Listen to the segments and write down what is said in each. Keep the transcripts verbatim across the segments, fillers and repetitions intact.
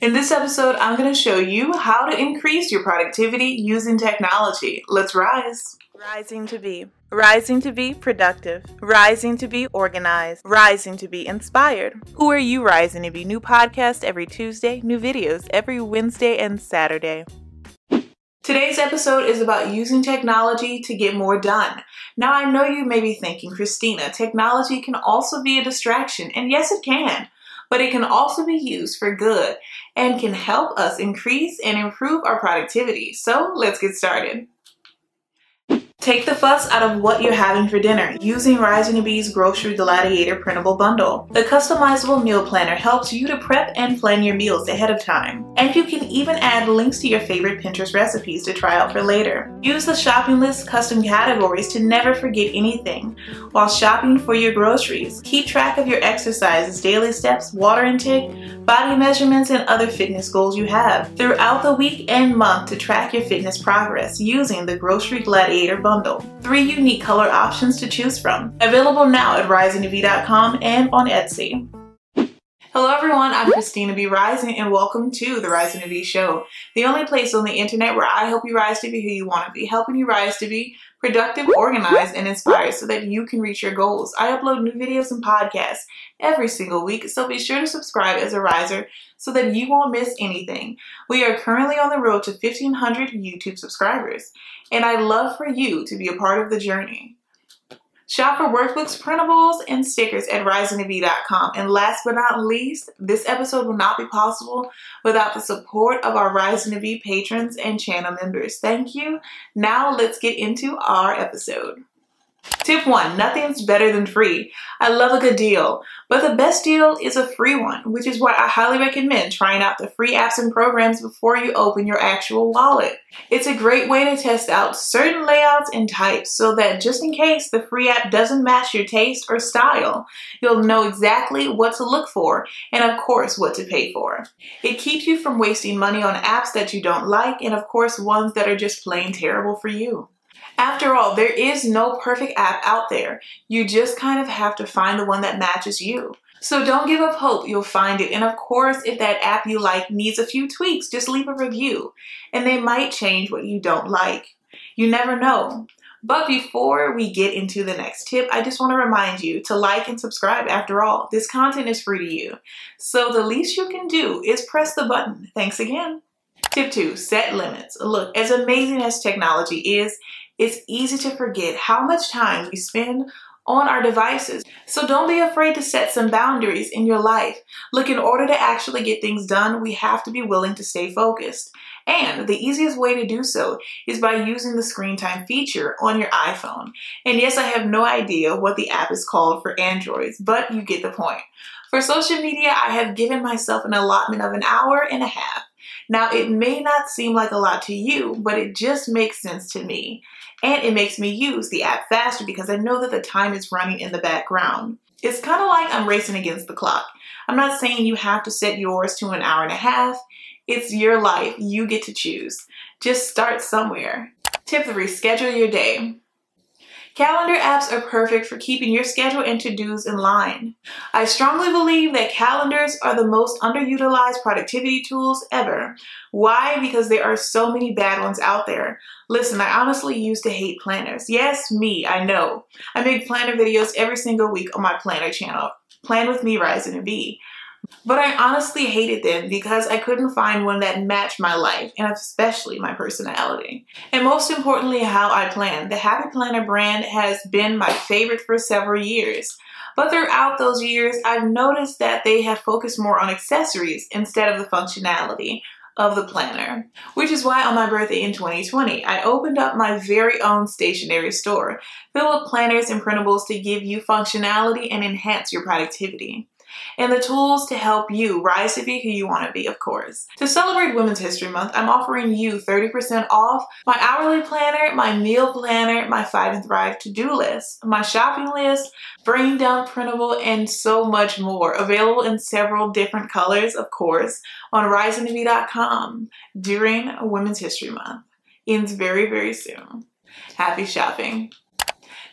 In this episode, I'm going to show you how to increase your productivity using technology. Let's rise. Rising to be. Rising to be productive. Rising to be organized. Rising to be inspired. Who are you rising to be? New podcast every Tuesday, new videos every Wednesday and Saturday. Today's episode is about using technology to get more done. Now, I know you may be thinking, Christina, technology can also be a distraction, and yes, it can. But it can also be used for good and can help us increase and improve our productivity. So let's get started. Take the fuss out of what you're having for dinner using Rising to Be's Grocery Gladiator printable bundle. The customizable meal planner helps you to prep and plan your meals ahead of time. And you can even add links to your favorite Pinterest recipes to try out for later. Use the shopping list custom categories to never forget anything while shopping for your groceries. Keep track of your exercises, daily steps, water intake, body measurements, and other fitness goals you have throughout the week and month to track your fitness progress using the Grocery Gladiator bundle. Bundle. Three unique color options to choose from. Available now at rising U V dot com and on Etsy. Hello everyone, I'm Christina B. Rising and welcome to the Rising to Be Show, the only place on the internet where I help you rise to be who you want to be, helping you rise to be productive, organized, and inspired so that you can reach your goals. I upload new videos and podcasts every single week, so be sure to subscribe as a riser so that you won't miss anything. We are currently on the road to fifteen hundred YouTube subscribers, and I'd love for you to be a part of the journey. Shop for workbooks, printables, and stickers at rising U V dot com. And last but not least, this episode will not be possible without the support of our Rising to Be patrons and channel members. Thank you. Now let's get into our episode. Tip one, nothing's better than free. I love a good deal, but the best deal is a free one, which is why I highly recommend trying out the free apps and programs before you open your actual wallet. It's a great way to test out certain layouts and types so that just in case the free app doesn't match your taste or style, you'll know exactly what to look for and of course what to pay for. It keeps you from wasting money on apps that you don't like and of course ones that are just plain terrible for you. After all, there is no perfect app out there. You just kind of have to find the one that matches you. So don't give up hope, you'll find it. And of course, if that app you like needs a few tweaks, just leave a review and they might change what you don't like. You never know. But before we get into the next tip, I just want to remind you to like and subscribe. After all, this content is free to you. So the least you can do is press the button. Thanks again. Tip two, set limits. Look, as amazing as technology is, it's easy to forget how much time we spend on our devices. So don't be afraid to set some boundaries in your life. Look, in order to actually get things done, we have to be willing to stay focused. And the easiest way to do so is by using the screen time feature on your iPhone. And yes, I have no idea what the app is called for Androids, but you get the point. For social media, I have given myself an allotment of an hour and a half. Now, it may not seem like a lot to you, but it just makes sense to me. And it makes me use the app faster because I know that the time is running in the background. It's kind of like I'm racing against the clock. I'm not saying you have to set yours to an hour and a half. It's your life. You get to choose. Just start somewhere. Tip three, schedule your day. Calendar apps are perfect for keeping your schedule and to-dos in line. I strongly believe that calendars are the most underutilized productivity tools ever. Why? Because there are so many bad ones out there. Listen, I honestly used to hate planners. Yes, me, I know. I make planner videos every single week on my planner channel, Plan With Me, Rising to Be. But I honestly hated them because I couldn't find one that matched my life and especially my personality. And most importantly, how I plan. The Happy Planner brand has been my favorite for several years. But throughout those years, I've noticed that they have focused more on accessories instead of the functionality of the planner, which is why on my birthday in twenty twenty, I opened up my very own stationery store filled with planners and printables to give you functionality and enhance your productivity. And the tools to help you rise to be who you want to be, of course. To celebrate Women's History Month, I'm offering you thirty percent off my hourly planner, my meal planner, my Five and Thrive to-do list, my shopping list, brain dump printable, and so much more. Available in several different colors, of course, on rising U V dot com during Women's History Month. Ends very, very soon. Happy shopping.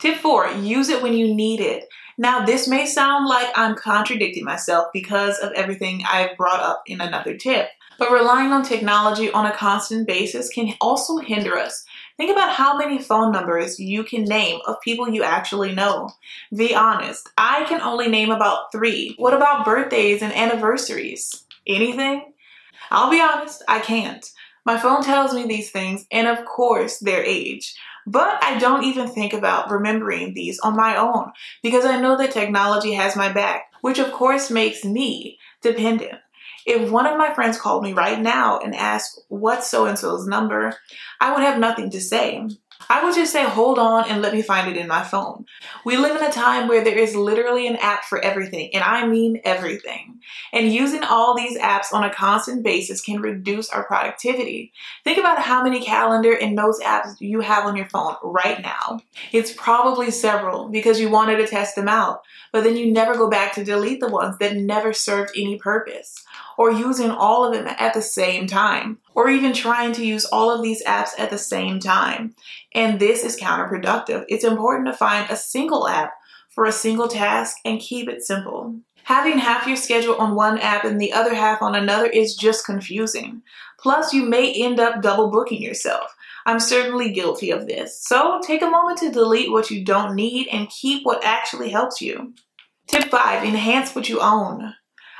Tip four, use it when you need it. Now, this may sound like I'm contradicting myself because of everything I've brought up in another tip, but relying on technology on a constant basis can also hinder us. Think about how many phone numbers you can name of people you actually know. Be honest, I can only name about three. What about birthdays and anniversaries? Anything? I'll be honest, I can't. My phone tells me these things and of course their age, but I don't even think about remembering these on my own because I know that technology has my back, which of course makes me dependent. If one of my friends called me right now and asked what's so-and-so's number, I would have nothing to say. I would just say, hold on and let me find it in my phone. We live in a time where there is literally an app for everything, and I mean everything. And using all these apps on a constant basis can reduce our productivity. Think about how many calendar and notes apps you have on your phone right now. It's probably several because you wanted to test them out, but then you never go back to delete the ones that never served any purpose, or using all of them at the same time, or even trying to use all of these apps at the same time. And this is counterproductive. It's important to find a single app for a single task and keep it simple. Having half your schedule on one app and the other half on another is just confusing. Plus, you may end up double booking yourself. I'm certainly guilty of this. So take a moment to delete what you don't need and keep what actually helps you. Tip five, enhance what you own.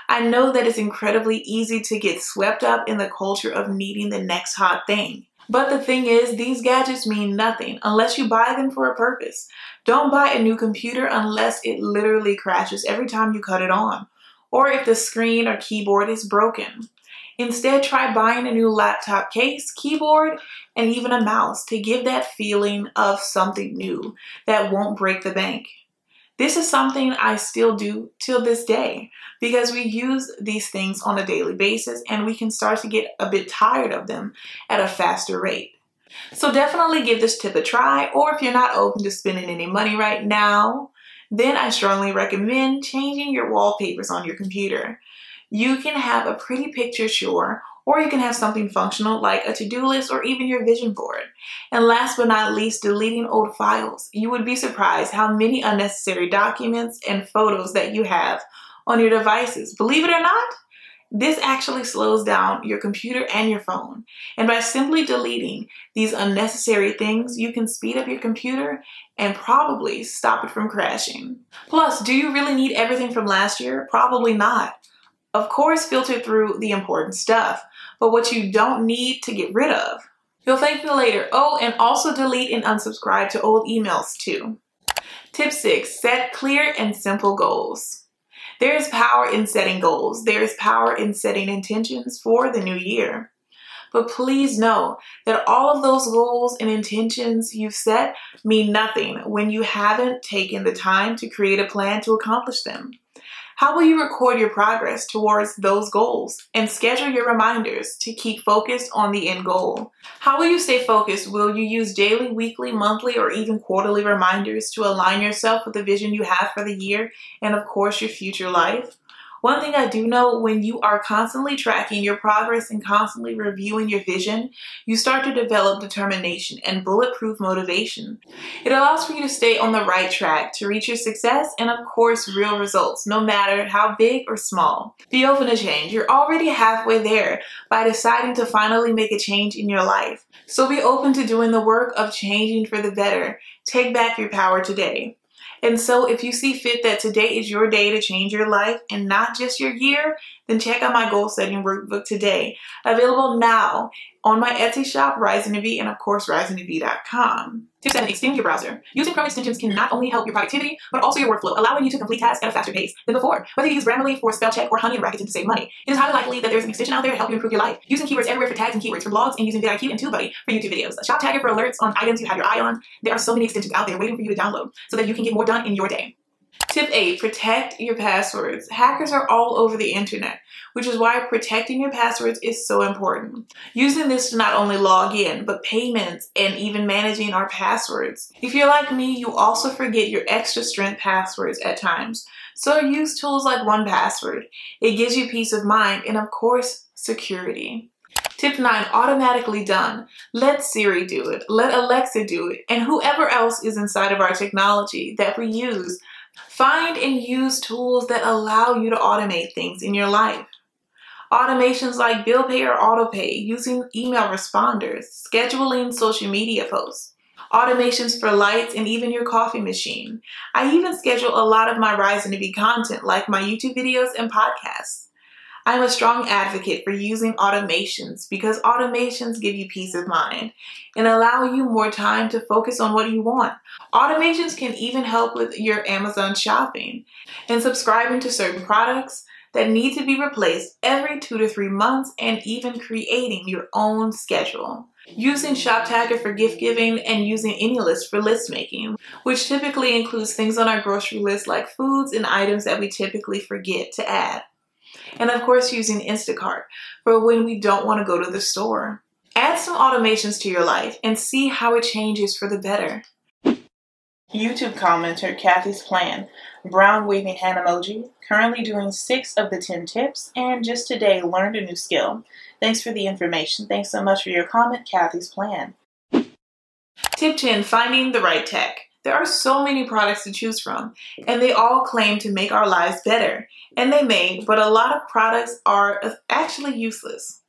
I know that it's incredibly easy to get swept up in the culture of needing the next hot thing. But the thing is, these gadgets mean nothing unless you buy them for a purpose. Don't buy a new computer unless it literally crashes every time you cut it on, or if the screen or keyboard is broken. Instead, try buying a new laptop case, keyboard, and even a mouse to give that feeling of something new that won't break the bank. This is something I still do till this day because we use these things on a daily basis and we can start to get a bit tired of them at a faster rate. So definitely give this tip a try, or if you're not open to spending any money right now, then I strongly recommend changing your wallpapers on your computer. You can have a pretty picture, sure, or you can have something functional like a to-do list or even your vision board. And last but not least, deleting old files. You would be surprised how many unnecessary documents and photos that you have on your devices. Believe it or not, this actually slows down your computer and your phone. And by simply deleting these unnecessary things, you can speed up your computer and probably stop it from crashing. Plus, do you really need everything from last year? Probably not. Of course, filter through the important stuff, but what you don't need to get rid of. You'll thank me later. Oh, and also delete and unsubscribe to old emails too. Tip six, set clear and simple goals. There is power in setting goals. There is power in setting intentions for the new year. But please know that all of those goals and intentions you've set mean nothing when you haven't taken the time to create a plan to accomplish them. How will you record your progress towards those goals and schedule your reminders to keep focused on the end goal? How will you stay focused? Will you use daily, weekly, monthly, or even quarterly reminders to align yourself with the vision you have for the year and, of course, your future life? One thing I do know, when you are constantly tracking your progress and constantly reviewing your vision, you start to develop determination and bulletproof motivation. It allows for you to stay on the right track to reach your success and, of course, real results, no matter how big or small. Be open to change. You're already halfway there by deciding to finally make a change in your life. So be open to doing the work of changing for the better. Take back your power today. And so if you see fit that today is your day to change your life and not just your year, then check out my goal setting workbook today. Available now on my Etsy shop, Rising to Me, and of course, rising U V dot com. Tip seven, extend your browser. Using Chrome extensions can not only help your productivity, but also your workflow, allowing you to complete tasks at a faster pace than before. Whether you use Grammarly for spell check or Honey and Rakuten to save money, it is highly likely that there's an extension out there to help you improve your life. Using Keywords Everywhere for tags and keywords for blogs, and using vidIQ and TubeBuddy for YouTube videos. Shop Tagger for alerts on items you have your eye on. There are so many extensions out there waiting for you to download so that you can get more done in your day. Tip eight, protect your passwords. Hackers are all over the internet, which is why protecting your passwords is so important. Using this to not only log in, but payments and even managing our passwords. If you're like me, you also forget your extra strength passwords at times. So use tools like one Password. It gives you peace of mind and, of course, security. Tip nine, automatically done. Let Siri do it, let Alexa do it, and whoever else is inside of our technology that we use Find and use tools that allow you to automate things in your life. Automations like bill pay or auto pay, using email responders, scheduling social media posts, automations for lights and even your coffee machine. I even schedule a lot of my Rising to Be content like my YouTube videos and podcasts. I'm a strong advocate for using automations because automations give you peace of mind and allow you more time to focus on what you want. Automations can even help with your Amazon shopping and subscribing to certain products that need to be replaced every two to three months and even creating your own schedule. Using Shop Tagger for gift giving and using AnyList for list making, which typically includes things on our grocery list like foods and items that we typically forget to add. And of course, using Instacart for when we don't want to go to the store. Add some automations to your life and see how it changes for the better. YouTube commenter Kathy's Plan, brown waving hand emoji, currently doing six of the ten tips and just today learned a new skill. Thanks for the information. Thanks so much for your comment, Kathy's Plan. Tip ten, finding the right tech. There are so many products to choose from, and they all claim to make our lives better. And they may, but a lot of products are actually useless.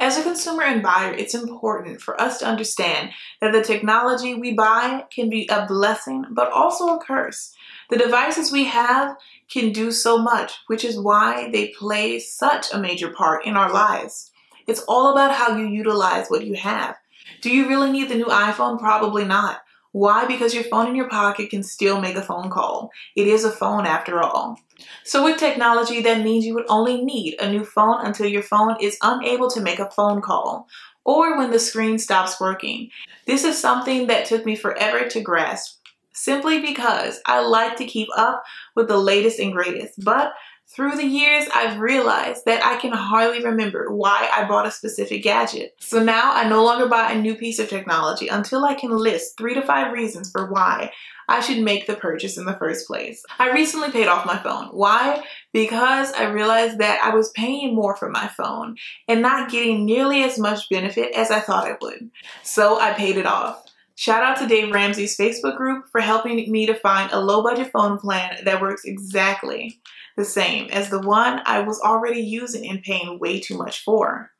As a consumer and buyer, it's important for us to understand that the technology we buy can be a blessing, but also a curse. The devices we have can do so much, which is why they play such a major part in our lives. It's all about how you utilize what you have. Do you really need the new iPhone? Probably not. Why? Because your phone in your pocket can still make a phone call. It is a phone after all. So with technology, that means you would only need a new phone until your phone is unable to make a phone call or when the screen stops working. This is something that took me forever to grasp simply because I like to keep up with the latest and greatest. But through the years, I've realized that I can hardly remember why I bought a specific gadget. So now I no longer buy a new piece of technology until I can list three to five reasons for why I should make the purchase in the first place. I recently paid off my phone. Why? Because I realized that I was paying more for my phone and not getting nearly as much benefit as I thought I would. So I paid it off. Shout out to Dave Ramsey's Facebook group for helping me to find a low-budget phone plan that works exactly the same as the one I was already using and paying way too much for.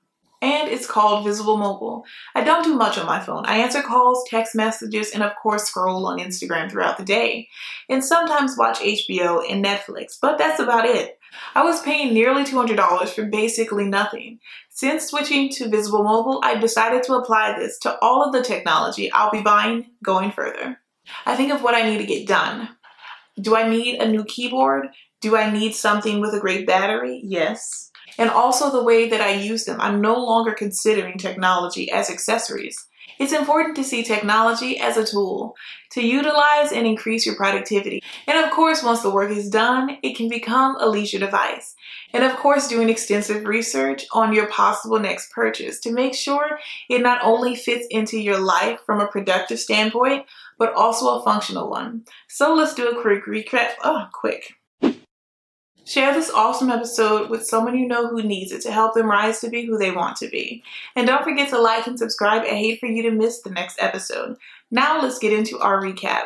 And it's called Visible Mobile. I don't do much on my phone. I answer calls, text messages, and of course scroll on Instagram throughout the day. And sometimes watch H B O and Netflix, but that's about it. I was paying nearly two hundred dollars for basically nothing. Since switching to Visible Mobile, I decided to apply this to all of the technology I'll be buying going further. I think of what I need to get done. Do I need a new keyboard? Do I need something with a great battery? Yes. And also the way that I use them. I'm no longer considering technology as accessories. It's important to see technology as a tool to utilize and increase your productivity. And of course, once the work is done, it can become a leisure device. And of course, doing extensive research on your possible next purchase to make sure it not only fits into your life from a productive standpoint, but also a functional one. So let's do a quick recap. Oh, quick. Share this awesome episode with someone you know who needs it to help them rise to be who they want to be. And don't forget to like and subscribe. I hate for you to miss the next episode. Now let's get into our recap.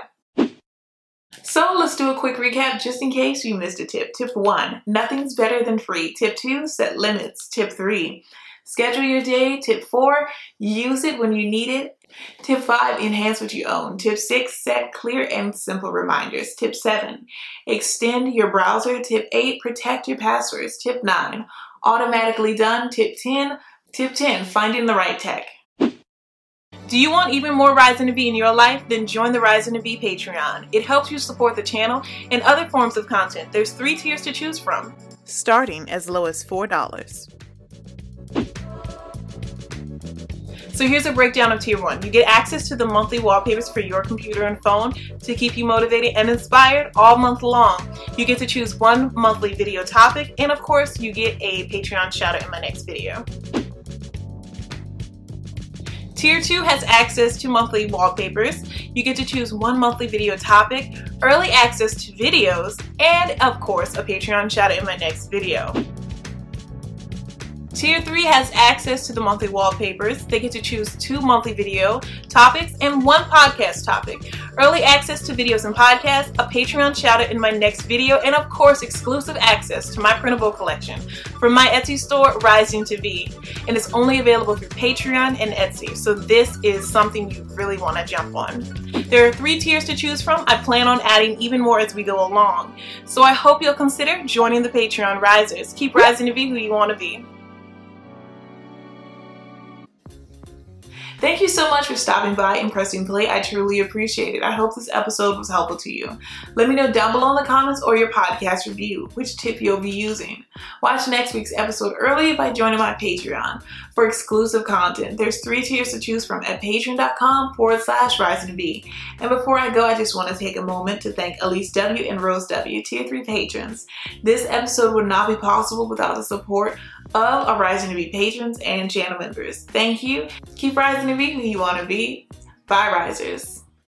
So let's do a quick recap just in case you missed a tip. Tip one, nothing's better than free. Tip two, set limits. Tip three, schedule your day. Tip four, use it when you need it. Tip five, enhance what you own. Tip six, set clear and simple reminders. Tip seven, extend your browser. Tip eight, protect your passwords. Tip nine, automatically done. Tip ten, tip ten, finding the right tech. Do you want even more Rising to Be in your life? Then join the Rising to Be Patreon. It helps you support the channel and other forms of content. There's three tiers to choose from, starting as low as four dollars. So here's a breakdown of tier one. You get access to the monthly wallpapers for your computer and phone to keep you motivated and inspired all month long. You get to choose one monthly video topic, and of course, you get a Patreon shout out in my next video. Tier two has access to monthly wallpapers. You get to choose one monthly video topic, early access to videos, and of course, a Patreon shout out in my next video. Tier three has access to the monthly wallpapers. They get to choose two monthly video topics and one podcast topic, early access to videos and podcasts, a Patreon shout-out in my next video, and of course, exclusive access to my printable collection from my Etsy store, Rising to Be. And it's only available through Patreon and Etsy, so this is something you really want to jump on. There are three tiers to choose from. I plan on adding even more as we go along, so I hope you'll consider joining the Patreon Risers. Keep rising to be who you want to be. Thank you so much for stopping by and pressing play. I truly appreciate it. I hope this episode was helpful to you. Let me know down below in the comments or your podcast review which tip you'll be using. Watch next week's episode early by joining my Patreon for exclusive content. There's three tiers to choose from at patreon.com forward slash rising to be. And before I go, I just want to take a moment to thank Elise W. and Rose W., tier three patrons. This episode would not be possible without the support of our Rising to Be patrons and channel members. Thank you. Keep rising to be who you want to be. Bye, risers.